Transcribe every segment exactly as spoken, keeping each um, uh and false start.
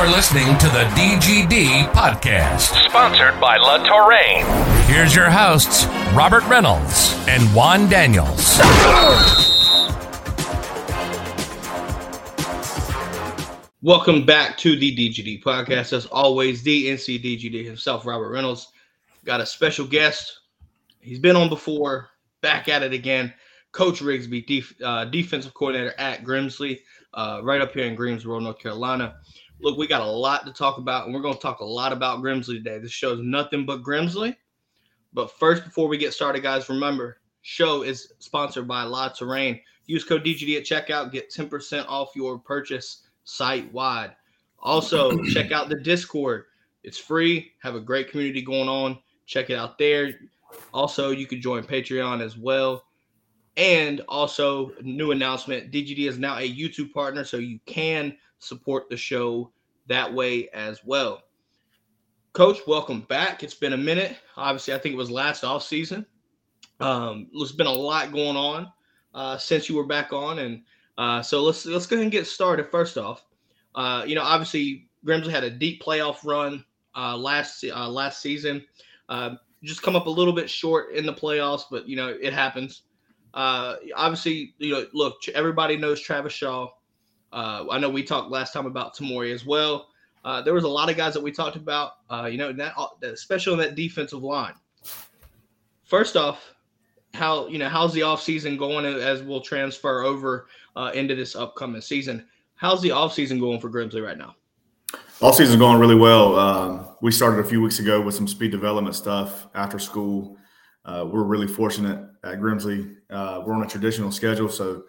You're listening to the D G D Podcast, sponsored by La Touraine. Here's your hosts, Robert Reynolds and Juan Daniels. Welcome back to the D G D Podcast. As always, the N C D G D himself, Robert Reynolds. Got a special guest. He's been on before, back at it again. Coach Rigsbee, def- uh, defensive coordinator at Grimsley, uh, right up here in Greensboro, North Carolina. Look, we got a lot to talk about, and we're going to talk a lot about Grimsley today. This show is nothing but Grimsley. But first, before we get started, guys, remember, show is sponsored by La Touraine. Use code D G D at checkout. Get ten percent off your purchase site-wide. Also, check out the Discord. It's free. Have a great community going on. Check it out there. Also, you can join Patreon as well. And also, new announcement, D G D is now a YouTube partner, so you can support the show that way as well. Coach, welcome back. It's been a minute. Obviously, I think it was last offseason. Um, there's been a lot going on uh, since you were back on. And uh, so let's let's go ahead and get started first off. Uh, you know, obviously, Grimsley had a deep playoff run uh, last uh, last season. Uh, just come up a little bit short in the playoffs, but, you know, it happens. Uh, obviously, you know, look, everybody knows Travis Shaw. Uh, I know we talked last time about Tamori as well. Uh, there was a lot of guys that we talked about, uh, you know, that, especially on that defensive line. First off, how, you know, how's the offseason going as we'll transfer over uh, into this upcoming season? How's the offseason going for Grimsley right now? Offseason's going really well. Um, we started a few weeks ago with some speed development stuff after school. Uh, we're really fortunate at Grimsley. Uh, we're on a traditional schedule, so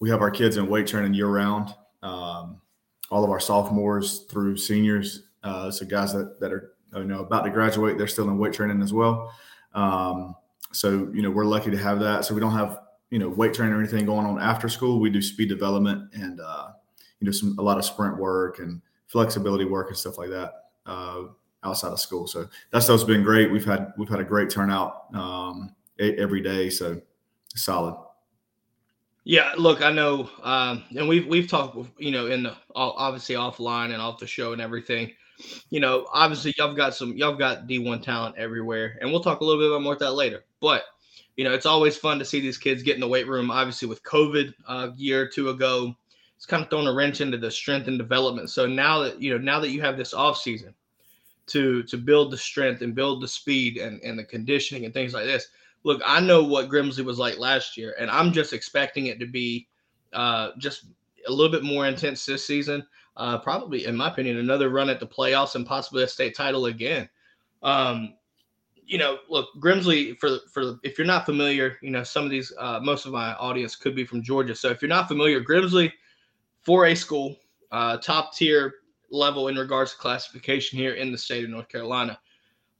we have our kids in weight training year-round, um, all of our sophomores through seniors. Uh, so guys that, that are you know about to graduate, they're still in weight training as well. Um, so, you know, we're lucky to have that. So we don't have, you know, weight training or anything going on after school. We do speed development and, uh, you know, some a lot of sprint work and flexibility work and stuff like that. Uh outside of school. So that stuff's been great. We've had, we've had a great turnout um, every day. So solid. Yeah. Look, I know. Um, and we've, we've talked, you know, in the, obviously offline and off the show and everything, you know, obviously y'all got some, y'all got D one talent everywhere. And we'll talk a little bit about more of that later, but you know, it's always fun to see these kids get in the weight room. Obviously with COVID uh, a year or two ago, it's kind of thrown a wrench into the strength and development. So now that, you know, now that you have this off season, to to build the strength and build the speed and, and the conditioning and things like this. Look, I know what Grimsley was like last year, and I'm just expecting it to be uh, just a little bit more intense this season. Uh, probably, in my opinion, another run at the playoffs and possibly a state title again. Um, you know, look, Grimsley, for for if you're not familiar, you know, some of these, uh, most of my audience could be from Georgia. So if you're not familiar, Grimsley, four A school, uh, top tier level in regards to classification here in the state of North Carolina.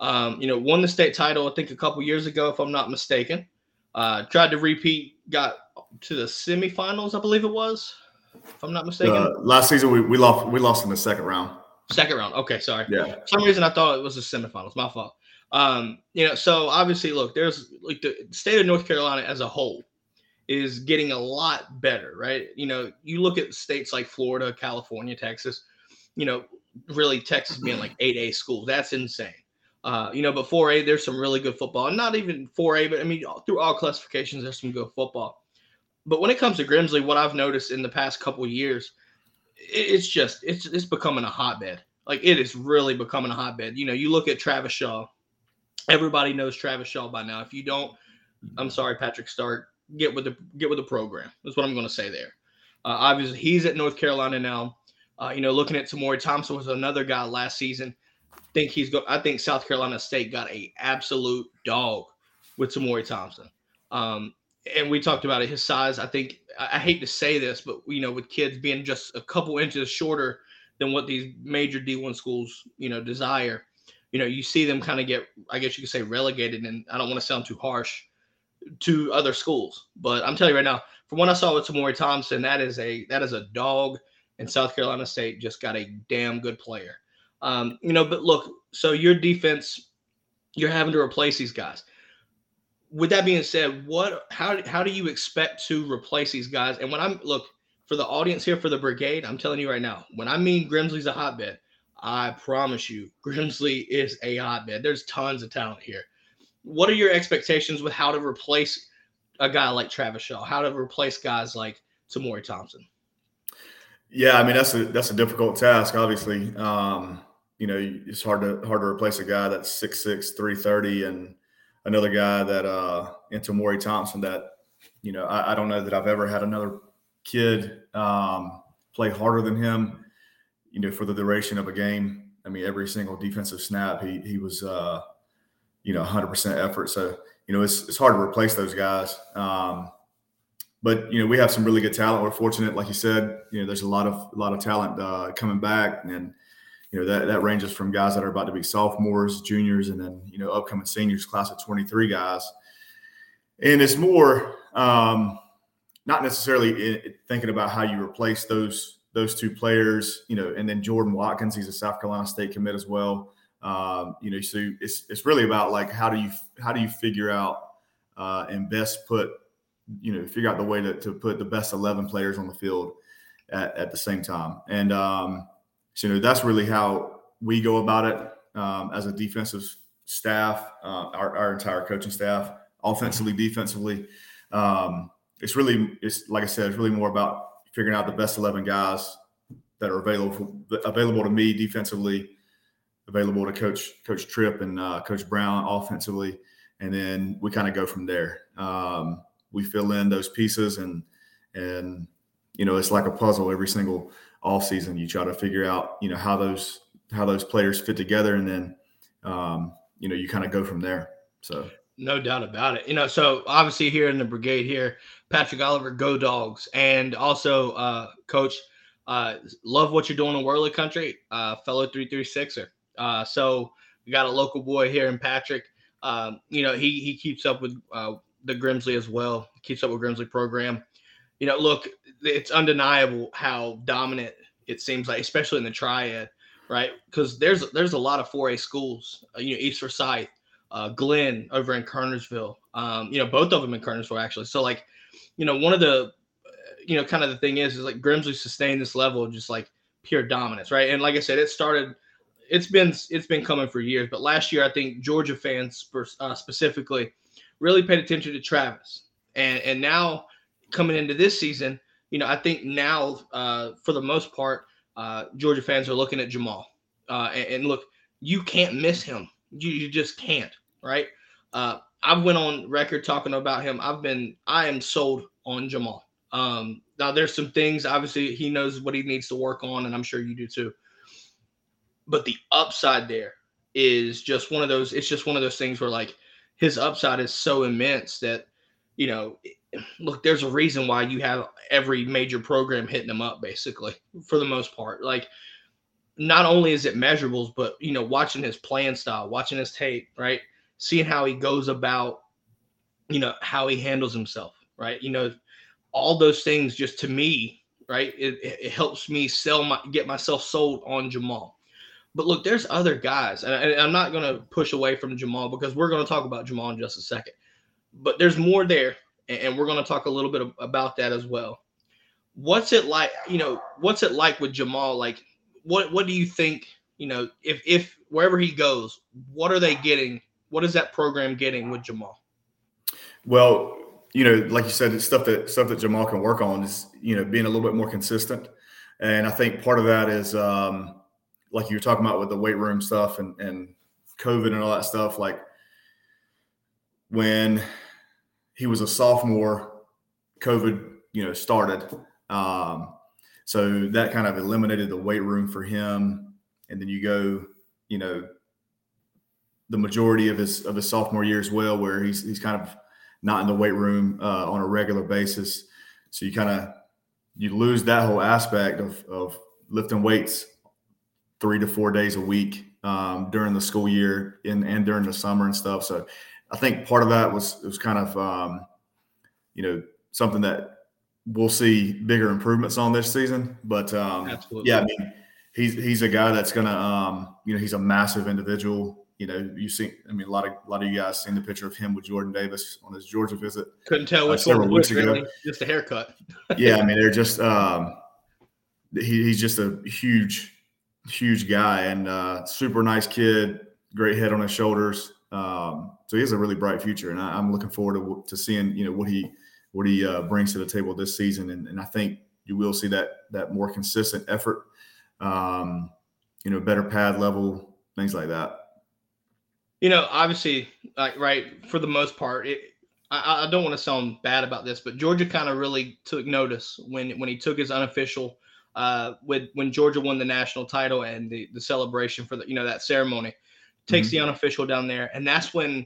Um, you know, won the state title, I think, a couple years ago, if I'm not mistaken. Uh, tried to repeat, got to the semifinals, I believe it was, if I'm not mistaken. Uh, last season, we, we lost we lost in the second round. Second round. Okay, sorry. Yeah. For some reason, I thought it was the semifinals. My fault. Um, you know, so obviously, look, there's like the state of North Carolina as a whole is getting a lot better, right? You know, you look at states like Florida, California, Texas, you know, really Texas being like eight A school. That's insane. Uh, you know, but four A, there's some really good football. Not even four A, but I mean, through all classifications, there's some good football. But when it comes to Grimsley, what I've noticed in the past couple of years, it's just, it's it's becoming a hotbed. Like, it is really becoming a hotbed. You know, you look at Travis Shaw. Everybody knows Travis Shaw by now. If you don't, I'm sorry, Patrick Stark, get with the, get with the program. That's what I'm going to say there. Uh, obviously, he's at North Carolina now. Uh, you know, looking at Tamori Thompson was another guy last season. I think he's go- I think South Carolina State got a absolute dog with Tamori Thompson. Um, and we talked about it, his size. I think I-, I hate to say this, but, you know, with kids being just a couple inches shorter than what these major D one schools, you know, desire, you know, you see them kind of get, I guess you could say, relegated. And I don't want to sound too harsh to other schools, but I'm telling you right now, from what I saw with Tamori Thompson, that is a that is a dog. And South Carolina State just got a damn good player. Um, you know, but look, so your defense, you're having to replace these guys. With that being said, what, how, how do you expect to replace these guys? And when I'm, look, for the audience here, for the brigade, I'm telling you right now, when I mean Grimsley's a hotbed, I promise you, Grimsley is a hotbed. There's tons of talent here. What are your expectations with how to replace a guy like Travis Shaw, how to replace guys like Tamori Thompson? Yeah, I mean, that's a that's a difficult task, obviously. Um, you know, it's hard to hard to replace a guy that's six six, three thirty, and another guy that uh, and Tamori Thompson that, you know, I, I don't know that I've ever had another kid um, play harder than him, you know, for the duration of a game. I mean, every single defensive snap, he he was, uh, you know, one hundred percent effort. So, you know, it's it's hard to replace those guys. Um, but, you know, we have some really good talent. We're fortunate, like you said, you know, there's a lot of a lot of talent uh, coming back. And, you know, that, that ranges from guys that are about to be sophomores, juniors, and then, you know, upcoming seniors, class of twenty-three guys. And it's more um, not necessarily in, thinking about how you replace those those two players, you know, and then Jordan Watkins, he's a South Carolina State commit as well. Um, you know, so it's it's really about like how do you how do you figure out uh, and best put, you know, figure out the way to, to put the best eleven players on the field at, at the same time. And, um, so, you know, that's really how we go about it um, as a defensive staff, uh, our, our entire coaching staff, offensively, defensively. Um, it's really, it's like I said, it's really more about figuring out the best eleven guys that are available available to me defensively, available to Coach Coach Tripp and uh, Coach Brown offensively, and then we kind of go from there. Um, we fill in those pieces, and and you know, it's like a puzzle. Every single off season, you try to figure out, you know, how those how those players fit together, and then um, you know, you kind of go from there. So. No doubt about it. You know, so obviously here in the brigade here, Patrick Oliver, go Dogs. And also, uh, Coach, uh, love what you're doing in Whirly Country, uh, fellow three thirty-sixer. Uh, so we got a local boy here in Patrick. Um, you know, he he keeps up with uh, the Grimsley as well, keeps up with Grimsley program. You know, look, it's undeniable how dominant it seems like, especially in the triad, right? Because there's, there's a lot of four A schools, you know, East Forsyth. Uh, Glenn over in Kernersville, um, you know, both of them in Kernersville, actually. So, like, you know, one of the, you know, kind of the thing is, is like Grimsley sustained this level of just like pure dominance, right? And like I said, it started, it's been, it's been coming for years. But last year, I think Georgia fans uh, specifically really paid attention to Travis. And and now coming into this season, you know, I think now uh, for the most part, uh, Georgia fans are looking at Jamaal. Uh, and, and look, you can't miss him. You, you just can't. Right. Uh, I went on record talking about him. I've been I am sold on Jamaal. Um, now, there's some things, obviously, he knows what he needs to work on, and I'm sure you do, too. But the upside there is just one of those. It's just one of those things where, like, his upside is so immense that, you know, look, there's a reason why you have every major program hitting him up, basically, for the most part. Like, not only is it measurables, but, you know, watching his playing style, watching his tape. Right. Seeing how he goes about, you know, how he handles himself, right? You know, all those things just to me, right, it, it helps me sell my, get myself sold on Jamaal. But look, there's other guys, and, I, and I'm not going to push away from Jamaal because we're going to talk about Jamaal in just a second. But there's more there, and, and we're going to talk a little bit of, about that as well. What's it like, you know, what's it like with Jamaal? Like, what what do you think, you know, if if wherever he goes, what are they getting? What is that program getting with Jamaal? Well, you know, like you said, it's stuff that stuff that Jamaal can work on is, you know, being a little bit more consistent. And I think part of that is, um, like you were talking about with the weight room stuff and, and COVID and all that stuff, like when he was a sophomore, COVID, you know, started. Um, so that kind of eliminated the weight room for him. And then you go, you know, the majority of his of his sophomore year as well, where he's he's kind of not in the weight room uh, on a regular basis. So you kind of you lose that whole aspect of of lifting weights three to four days a week um, during the school year and, and during the summer and stuff. So I think part of that was it was kind of um, you know, something that we'll see bigger improvements on this season. But um, Absolutely. yeah, I mean he's he's a guy that's gonna um, you know, he's a massive individual. You know, you see, I mean, a lot of a lot of you guys seen the picture of him with Jordan Davis on his Georgia visit. Couldn't tell which uh, several one weeks ago. Really just a haircut. yeah, I mean, they're just um, he, he's just a huge, huge guy and uh, super nice kid, great head on his shoulders. Um, so he has a really bright future, and I, I'm looking forward to, to seeing, you know, what he what he uh, brings to the table this season. And, and I think you will see that that more consistent effort, um, you know, better pad level, things like that. You know, obviously, like right for the most part, it, I, I don't want to sound bad about this, but Georgia kind of really took notice when when he took his unofficial uh, with when Georgia won the national title and the, the celebration for the you know that ceremony. Takes mm-hmm. the unofficial down there, and that's when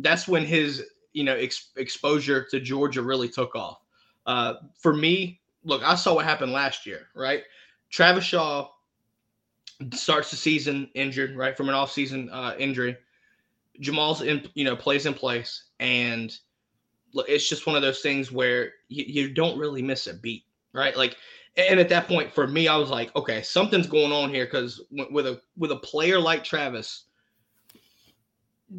that's when his you know ex- exposure to Georgia really took off. Uh, for me, look, I saw what happened last year, right? Travis Shaw starts the season injured, right, from an off-season uh, injury. Jamaal's in, you know, plays in place, and look, it's just one of those things where you, you don't really miss a beat, right? Like. And at that point, for me, I was like, okay, something's going on here because with a with a player like Travis,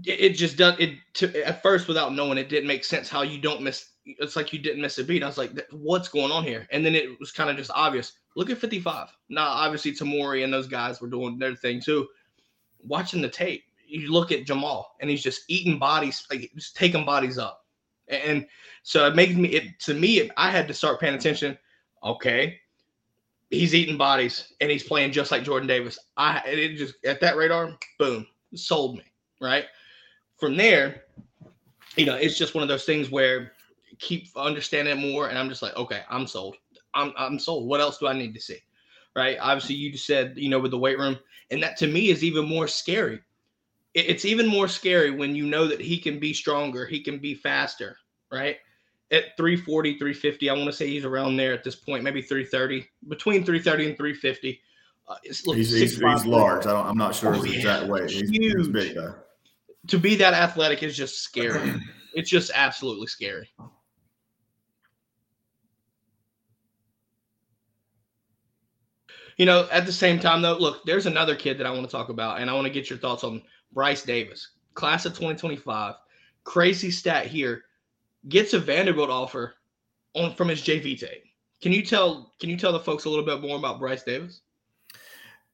it just doesn't. It to, at first, without knowing, it didn't make sense how you don't miss. It's like you didn't miss a beat. I was like, what's going on here? And then it was kind of just obvious. Look at fifty-five. Now, obviously, Tamori and those guys were doing their thing too. Watching the tape, you look at Jamaal, and he's just eating bodies, like just taking bodies up. And so it made me. It to me, I had to start paying attention. Okay. He's eating bodies and he's playing just like Jordan Davis. I it just at that radar, boom, sold me. Right from there, you know, it's just one of those things where keep understanding it more, and I'm just like, okay, I'm sold. I'm I'm sold. What else do I need to see? Right. Obviously, you just said, you know, with the weight room, and that to me is even more scary. It's even more scary when you know that he can be stronger, he can be faster, right? At three forty, three fifty, I want to say he's around there at this point, maybe three thirty, between three thirty and three fifty. Uh, it's, look, he's he's, he's large. I don't, I'm not sure oh, his yeah. exact weight. He's, he's big, though. To be that athletic is just scary. It's just absolutely scary. You know, at the same time, though, look, there's another kid that I want to talk about, and I want to get your thoughts on Bryce Davis, class of twenty twenty-five. Crazy stat here. Gets a Vanderbilt offer on from his J V tape. Can you tell can you tell the folks a little bit more about Bryce Davis?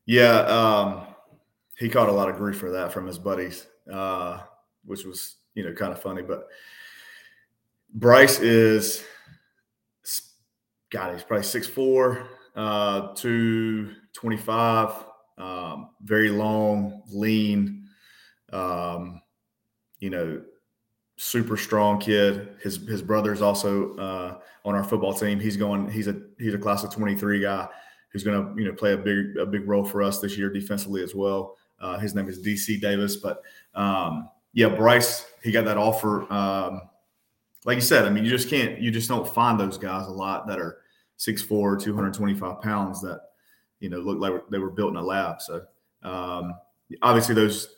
Yeah, um, he caught a lot of grief for that from his buddies, uh, which was, you know, kind of funny. But Bryce is, God, he's probably six foot four, uh, two twenty-five, um, very long, lean, um, you know, super strong kid. His his brother's also uh, on our football team. He's going. He's a he's a class of twenty-three guy who's going to you know play a big a big role for us this year defensively as well. Uh, his name is D C Davis. But um, yeah, Bryce, he got that offer. Um, like you said, I mean, you just can't you just don't find those guys a lot that are six foot four, two hundred twenty-five pounds that you know look like they were built in a lab. So um, obviously those.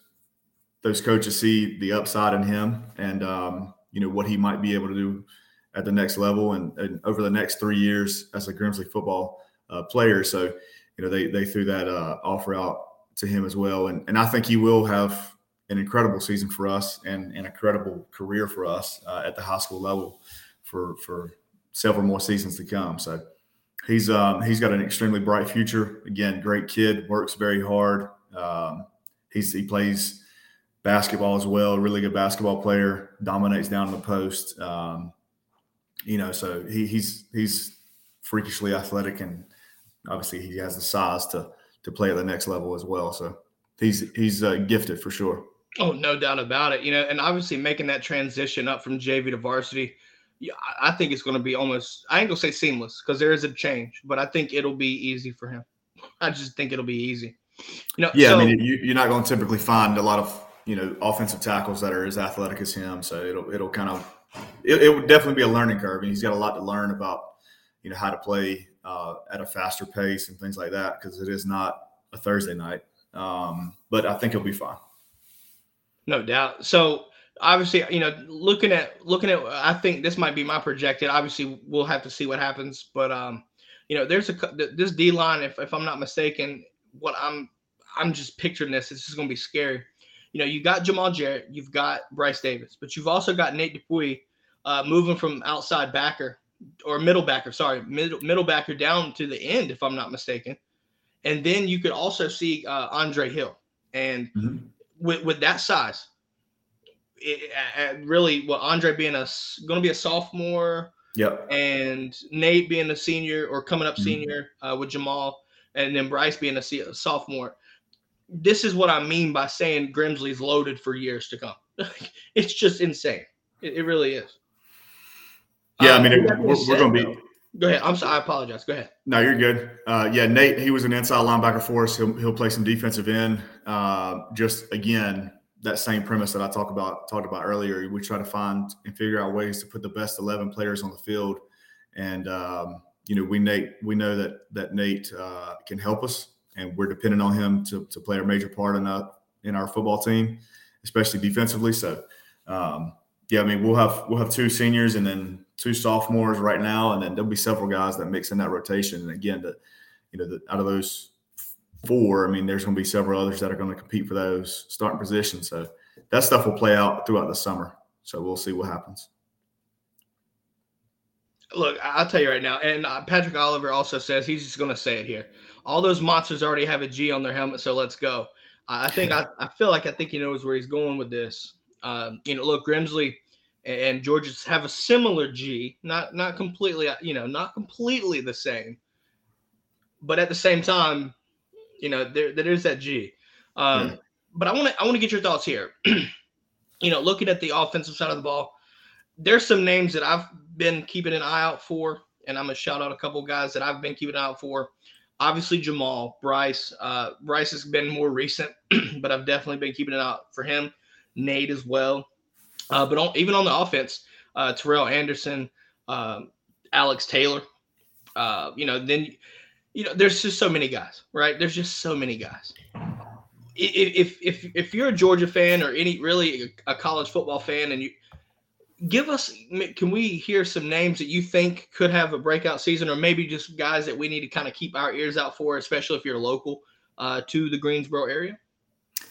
Those coaches see the upside in him and, um, you know, what he might be able to do at the next level and, and over the next three years as a Grimsley football uh, player. So, you know, they they threw that uh, offer out to him as well. And and I think he will have an incredible season for us and an incredible career for us uh, at the high school level for for several more seasons to come. So he's um, he's got an extremely bright future. Again, great kid, works very hard. Um, he's, he plays – basketball as well, really good basketball player, dominates down in the post. Um, you know, so he, he's he's freakishly athletic, and obviously he has the size to to play at the next level as well. So he's he's uh, gifted for sure. Oh, no doubt about it. You know, and obviously making that transition up from J V to varsity, I think it's going to be almost – I ain't going to say seamless because there is a change, but I think it'll be easy for him. I just think it'll be easy. You know, yeah, so, I mean, you, you're not going to typically find a lot of – you know, offensive tackles that are as athletic as him. So it'll, it'll kind of, it, it would definitely be a learning curve. And he's got a lot to learn about, you know, how to play uh, at a faster pace and things like that. Cause it is not a Thursday night. Um, but I think he'll be fine. No doubt. So obviously, you know, looking at, looking at, I think this might be my projected, obviously we'll have to see what happens, but um, you know, there's a, this D line, if, if I'm not mistaken, what I'm, I'm just picturing this, it's just going to be scary. You know, you got Jamaal Jarrett, you've got Bryce Davis, but you've also got Nate Dupuy uh, moving from outside backer or middle backer, sorry, middle middle backer down to the end, if I'm not mistaken. And then you could also see uh, Andre Hill. And mm-hmm. with, with that size, it, it really, well, Andre being a going to be a sophomore, yep, and Nate being a senior or coming up mm-hmm. senior uh, with Jamaal, and then Bryce being a sophomore. This is what I mean by saying Grimsley's loaded for years to come. It's just insane. It, it really is. Yeah, um, I mean, it, we're, we're going to be. Go ahead. I'm sorry. I apologize. Go ahead. No, you're good. Uh, yeah, Nate, he was an inside linebacker for us. He'll, he'll play some defensive end. Uh, just, again, that same premise that I talked about talked about earlier. We try to find and figure out ways to put the best eleven players on the field. And, um, you know, we Nate we know that that Nate uh, can help us, and we're dependent on him to, to play a major part in, uh, in our football team, especially defensively. So, um, yeah, I mean, we'll have we'll have two seniors and then two sophomores right now, and then there'll be several guys that mix in that rotation. And again, the, you know, the, out of those four, I mean, there's going to be several others that are going to compete for those starting positions. So that stuff will play out throughout the summer. So we'll see what happens. Look, I'll tell you right now, and Patrick Oliver also says, he's just going to say it here, all those monsters already have a G on their helmet, so let's go. I think I, I feel like I think he knows where he's going with this. Um, you know, look, Grimsley and Georgia have a similar G, not not completely, you know, not completely the same, but at the same time, you know, there there is that G. Um, yeah. But I want to I want to get your thoughts here. You know, looking at the offensive side of the ball, there's some names that I've been keeping an eye out for, and I'm gonna shout out a couple guys that I've been keeping an eye out for. Obviously, Jamaal, Bryce. Uh, Bryce has been more recent, but I've definitely been keeping an eye out for him. Nate as well. Uh, but on, even on the offense, uh, Terrell Anderson, uh, Alex Taylor, uh, you know, then, you know, there's just so many guys, right? There's just so many guys. If if if you're a Georgia fan or any really a college football fan, and you give us, can we hear some names that you think could have a breakout season, or maybe just guys that we need to kind of keep our ears out for, especially if you're local uh, to the Greensboro area?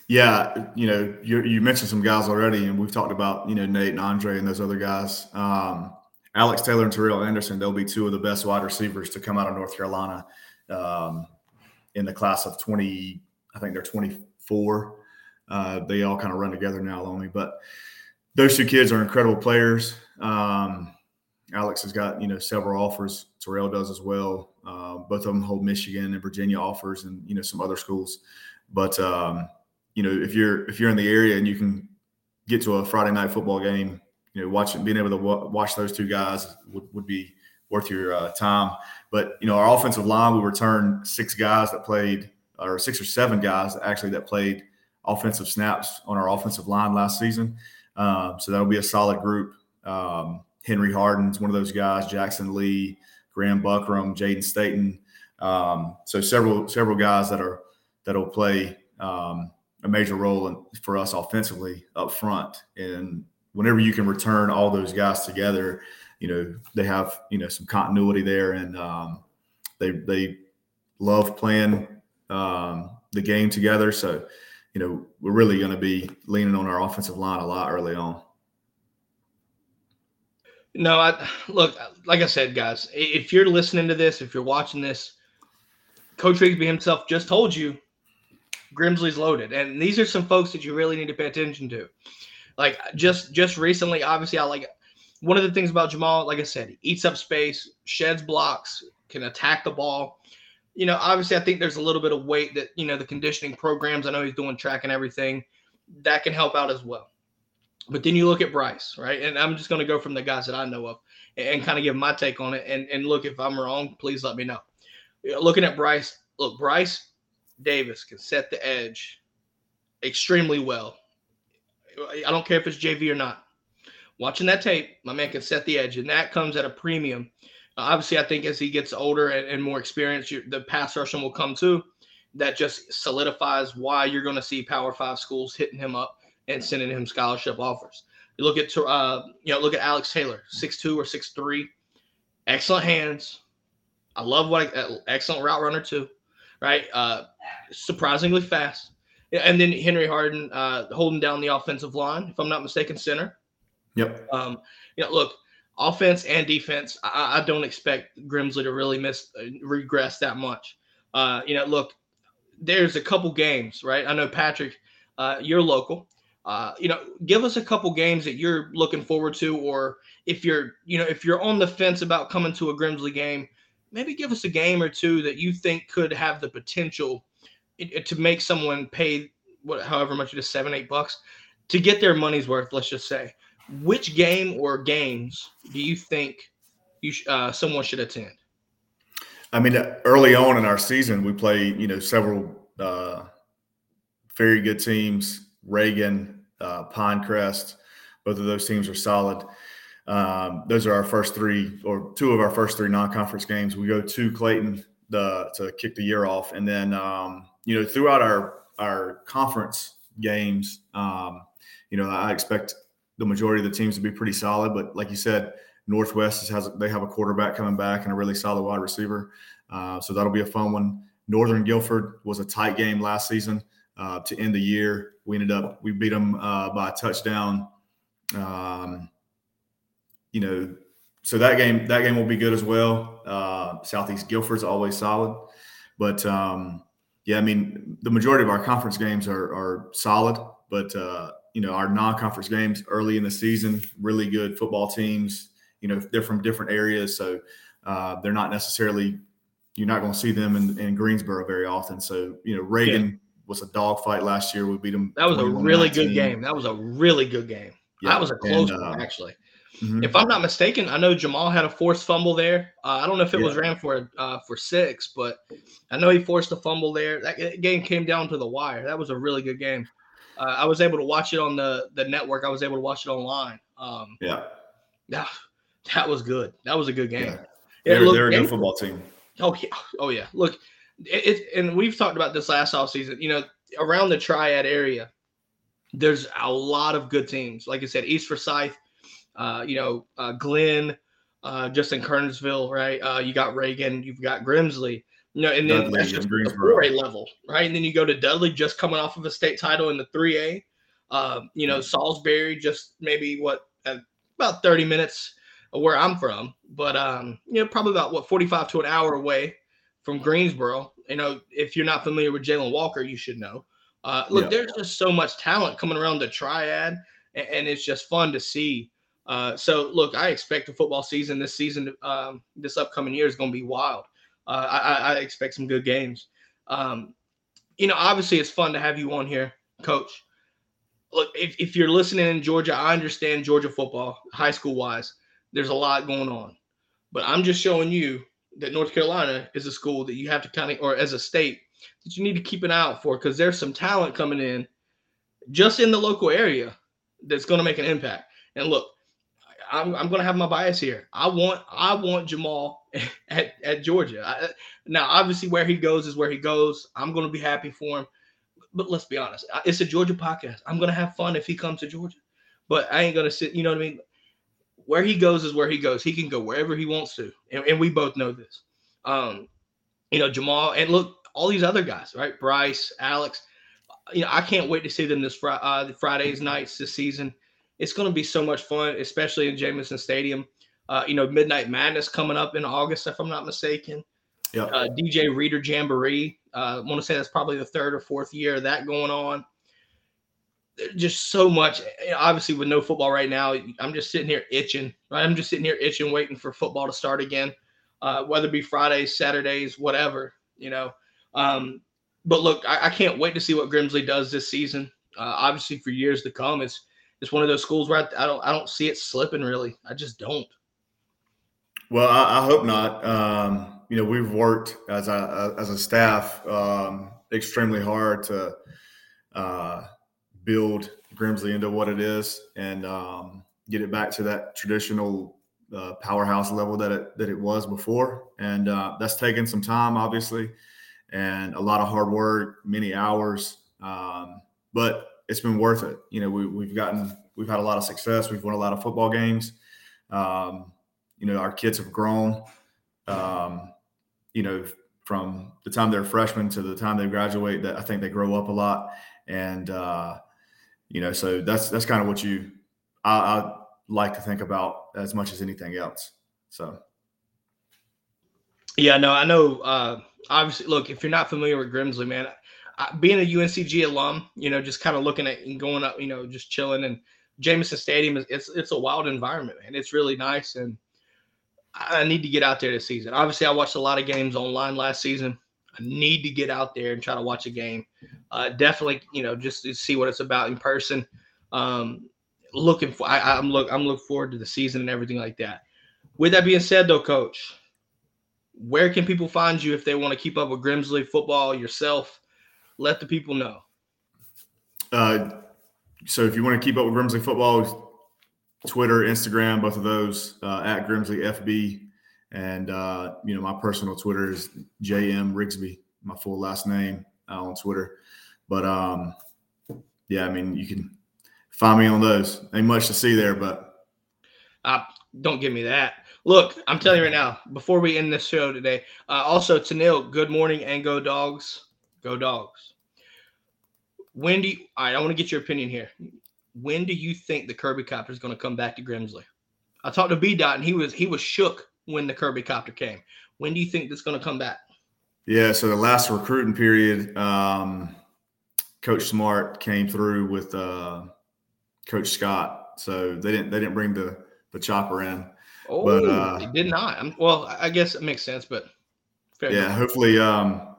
Yeah, you know, you you mentioned some guys already, and we've talked about, you know, Nate and Andre and those other guys. Um, Alex Taylor and Terrell Anderson, they'll be two of the best wide receivers to come out of North Carolina um, in the class of twenty. I think they're twenty-four. Uh, they all kind of run together now, only, but those two kids are incredible players. Um, Alex has got, you know, several offers. Terrell does as well. Uh, both of them hold Michigan and Virginia offers, and, you know, some other schools, but. Um, You know, if you're if you're in the area and you can get to a Friday night football game, you know, watching being able to w- watch those two guys would, would be worth your uh, time. But, you know, our offensive line, we returned six guys that played, or six or seven guys actually that played offensive snaps on our offensive line last season. Um, so that'll be a solid group. Um, Henry Harden's one of those guys. Jackson Lee, Graham Buckram, Jaden Staten. Um, so several several guys that are that'll play. Um, a major role in, for us offensively up front. And whenever you can return all those guys together, you know, they have, you know, some continuity there, and um, they, they love playing um, the game together. So, you know, we're really going to be leaning on our offensive line a lot early on. No, I look, like I said, guys, if you're listening to this, if you're watching this, Coach Rigsbee himself just told you, Grimsley's loaded, and these are some folks that you really need to pay attention to. Like just just recently, obviously, I like one of the things about Jamaal. Like I said, he eats up space, sheds blocks, can attack the ball. You know, obviously, I think there's a little bit of weight that, you know, the conditioning programs. I know he's doing track and everything that can help out as well. But then you look at Bryce, right? And I'm just going to go from the guys that I know of and, and kind of give my take on it. And and look, if I'm wrong, please let me know. You know, looking at Bryce, look, Bryce Davis can set the edge extremely well. I don't care if it's J V or not. Watching that tape, my man can set the edge, and that comes at a premium. Uh, obviously, I think as he gets older and, and more experienced, the pass rushing will come too. That just solidifies why you're going to see Power Five schools hitting him up and sending him scholarship offers. You look at uh, you know, look at Alex Taylor, six two or six three, excellent hands. I love what I, excellent route runner too. Right, uh, surprisingly fast, and then Henry Harden uh, holding down the offensive line, if I'm not mistaken, center. Yep. Um, you know, look, offense and defense. I, I don't expect Grimsley to really miss uh, regress that much. Uh, you know, look, there's a couple games, right? I know, Patrick, uh, you're local. Uh, you know, give us a couple games that you're looking forward to, or if you're, you know, if you're on the fence about coming to a Grimsley game, maybe give us a game or two that you think could have the potential it, it, to make someone pay what, however much it is, seven, eight bucks to get their money's worth. Let's just say, which game or games do you think you sh- uh, someone should attend? I mean, early on in our season, we played, you know, several uh, very good teams, Reagan, uh, Pinecrest. Both of those teams are solid. Um, those are our first three or two of our first three non-conference games. We go to Clayton the, to kick the year off. And then, um, you know, throughout our, our conference games, um, you know, I expect the majority of the teams to be pretty solid. But like you said, Northwest has they have a quarterback coming back and a really solid wide receiver, uh, so that'll be a fun one. Northern Guilford was a tight game last season uh, to end the year. We ended up we beat them uh, by a touchdown. Um, you know, so that game that game will be good as well. Uh, Southeast Guilford's always solid, but um, yeah, I mean the majority of our conference games are are solid, but uh, you know our non-conference games early in the season, really good football teams. You know, they're from different areas, so uh, they're not necessarily – you're not going to see them in, in Greensboro very often. So, you know, Reagan yeah. was a dogfight last year. We beat them. That was a really good game. That was a really good game. Yeah. That was a close and, uh, one, actually. Mm-hmm. If I'm not mistaken, I know Jamaal had a forced fumble there. Uh, I don't know if it yeah. was ran for uh, for six, but I know he forced a fumble there. That game came down to the wire. That was a really good game. Uh, I was able to watch it on the, the network. I was able to watch it online. Um, yeah. Yeah. That was good. That was a good game. Yeah. They're, looked, they're a good football team. Oh, yeah. Oh, yeah. Look, it, it, and we've talked about this last offseason. You know, around the Triad area, there's a lot of good teams. Like I said, East Forsyth, uh, you know, uh, Glenn, uh, just in Kernersville, right? Uh, you got Reagan. You've got Grimsley. You know, and then Dudley, that's just the four A level, right? And then you go to Dudley, just coming off of a state title in the three A. Uh, you know, Salisbury, just maybe, what, uh, about thirty minutes where I'm from, but um, you know, probably about what forty-five to an hour away from Greensboro. You know, if you're not familiar with Jalen Walker, you should know. Uh, look, yeah. there's just so much talent coming around the Triad, and, and it's just fun to see. Uh, so, look, I expect the football season this season, um, this upcoming year is going to be wild. Uh, I, I expect some good games. Um, you know, obviously, it's fun to have you on here, Coach. Look, if, if you're listening in Georgia, I understand Georgia football, high school wise. There's a lot going on, but I'm just showing you that North Carolina is a school that you have to kind of, or as a state that you need to keep an eye out for, because there's some talent coming in just in the local area that's going to make an impact. And look, I'm, I'm going to have my bias here. I want I want Jamaal at, at Georgia. I, now, obviously, where he goes is where he goes. I'm going to be happy for him, but let's be honest. It's a Georgia podcast. I'm going to have fun if he comes to Georgia, but I ain't going to sit, you know what I mean? Where he goes is where he goes. He can go wherever he wants to, and, and we both know this. Um, you know, Jamaal, and look, all these other guys, right? Bryce, Alex. You know, I can't wait to see them this fr- uh, the Fridays nights this season. It's going to be so much fun, especially in Jamison Stadium. Uh, you know, Midnight Madness coming up in August, if I'm not mistaken. Yeah. Uh, D J Reader Jamboree. Uh, I want to say that's probably the third or fourth year of that going on. Just so much, obviously, with no football right now, I'm just sitting here itching, right? I'm just sitting here itching, waiting for football to start again, uh, whether it be Fridays, Saturdays, whatever, you know. Um, but look, I, I can't wait to see what Grimsley does this season. Uh, obviously, for years to come, it's it's one of those schools where I, I don't I don't see it slipping, really. I just don't. Well, I, I hope not. Um, you know, we've worked as a as a staff um, extremely hard to. Uh, build Grimsley into what it is and um, get it back to that traditional uh, powerhouse level that it, that it was before. And uh, that's taken some time, obviously, and a lot of hard work, many hours, um, but it's been worth it. You know, we, we've gotten, we've had a lot of success. We've won a lot of football games. Um, you know, our kids have grown, um, you know, from the time they're freshmen to the time they graduate, that I think they grow up a lot. And, uh, You know, so that's that's kind of what you I, I like to think about as much as anything else. So, yeah, no, I know. Uh, obviously, look, if you're not familiar with Grimsley, man, being a U N C G alum, you know, just kind of looking at and going up, you know, just chilling. And Jamison Stadium, is it's it's a wild environment, man. It's really nice, and I need to get out there this season. Obviously, I watched a lot of games online last season. I need to get out there and try to watch a game. Uh, definitely, you know, just to see what it's about in person. Um, looking for, I, I'm look, I'm looking forward to the season and everything like that. With that being said, though, Coach, where can people find you if they want to keep up with Grimsley football, yourself? Let the people know. Uh, so if you want to keep up with Grimsley football, Twitter, Instagram, both of those, uh, at Grimsley F B. And, uh, you know, my personal Twitter is J M Rigsbee, my full last name uh, on Twitter. But, um, yeah, I mean, you can find me on those. Ain't much to see there, but. Uh, don't give me that. Look, I'm telling you right now, before we end this show today, uh, also, Tanil, good morning and go dogs. Go dogs. When do you – all right, I want to get your opinion here. When do you think the Kirby Copter is going to come back to Grimsley? I talked to B-Dot, and he was he was shook when the Kirby Copter came. When do you think that's going to come back? Yeah, so the last recruiting period, um, Coach Smart came through with uh, Coach Scott. So they didn't they didn't bring the, the chopper in. Oh, but, uh, they did not. I'm, well, I guess it makes sense, but fair yeah, enough. Hopefully, um,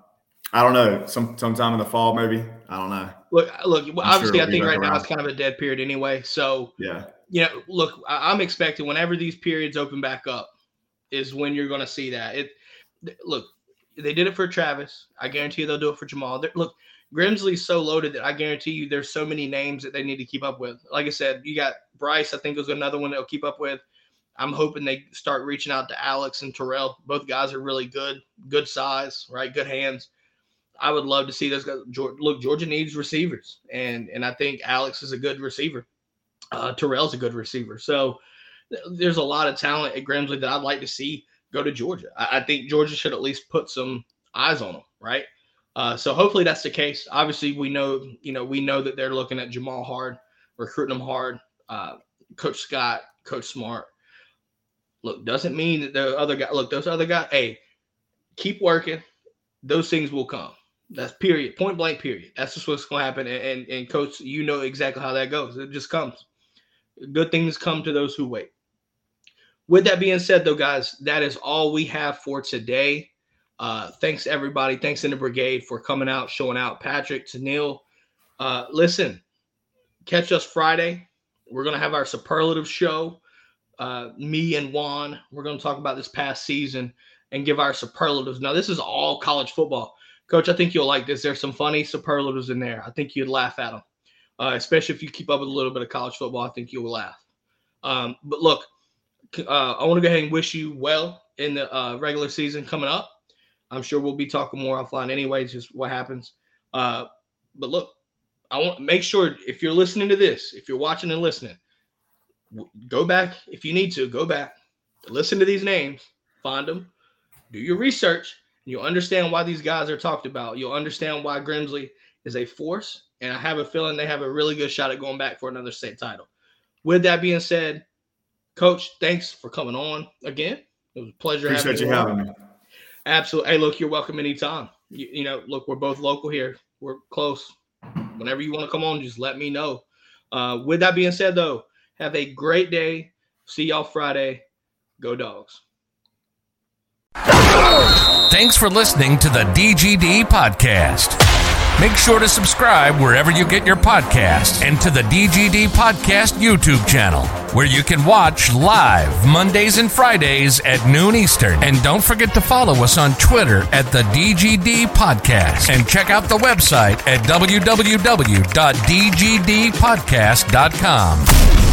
I don't know, some sometime in the fall, maybe. I don't know. Look, look. I'm obviously, sure I think right around. Now it's kind of a dead period anyway. So, yeah, you know, look, I, I'm expecting whenever these periods open back up is when you're going to see that. It look, they did it for Travis. I guarantee you they'll do it for Jamaal. They're, look, Grimsley's so loaded that I guarantee you there's so many names that they need to keep up with. Like I said, you got Bryce. I think was another one they'll keep up with. I'm hoping they start reaching out to Alex and Terrell. Both guys are really good, good size, right? Good hands. I would love to see those guys. Look, Georgia needs receivers, and and I think Alex is a good receiver. Uh, Terrell's a good receiver. So th- there's a lot of talent at Grimsley that I'd like to see go to Georgia. I, I think Georgia should at least put some eyes on them, right? Uh, so hopefully that's the case. Obviously, we know you know we know that they're looking at Jamaal hard, recruiting them hard. Uh, Coach Scott, Coach Smart. Look, doesn't mean that the other guy. Look, those other guys. Hey, keep working. Those things will come. That's period. Point blank. Period. That's just what's going to happen. And, and and Coach, you know exactly how that goes. It just comes. Good things come to those who wait. With that being said, though, guys, that is all we have for today. Uh, thanks everybody. Thanks in the brigade for coming out, showing out. Patrick, Tanil, uh, listen. Catch us Friday. We're gonna have our superlative show. Uh, me and Juan, we're going to talk about this past season and give our superlatives. Now, this is all college football. Coach, I think you'll like this. There's some funny superlatives in there. I think you'd laugh at them, uh, especially if you keep up with a little bit of college football. I think you'll laugh. Um, but, look, uh, I want to go ahead and wish you well in the uh, regular season coming up. I'm sure we'll be talking more offline anyway, just what happens. Uh, but, look, I want make sure if you're listening to this, if you're watching and listening, go back if you need to. Go back, listen to these names, find them, do your research, and you'll understand why these guys are talked about. You'll understand why Grimsley is a force, and I have a feeling they have a really good shot at going back for another state title. With that being said, Coach, thanks for coming on again. It was a pleasure. Appreciate you having me. Absolutely. Hey, look, you're welcome anytime. You, you know, look, we're both local here. We're close. Whenever you want to come on, just let me know. Uh, with that being said, though. Have a great day. See y'all Friday. Go Dogs. Thanks for listening to the D G D Podcast. Make sure to subscribe wherever you get your podcasts and to the D G D Podcast YouTube channel, where you can watch live Mondays and Fridays at noon Eastern. And don't forget to follow us on Twitter at the D G D Podcast. And check out the website at w w w dot d g d podcast dot com.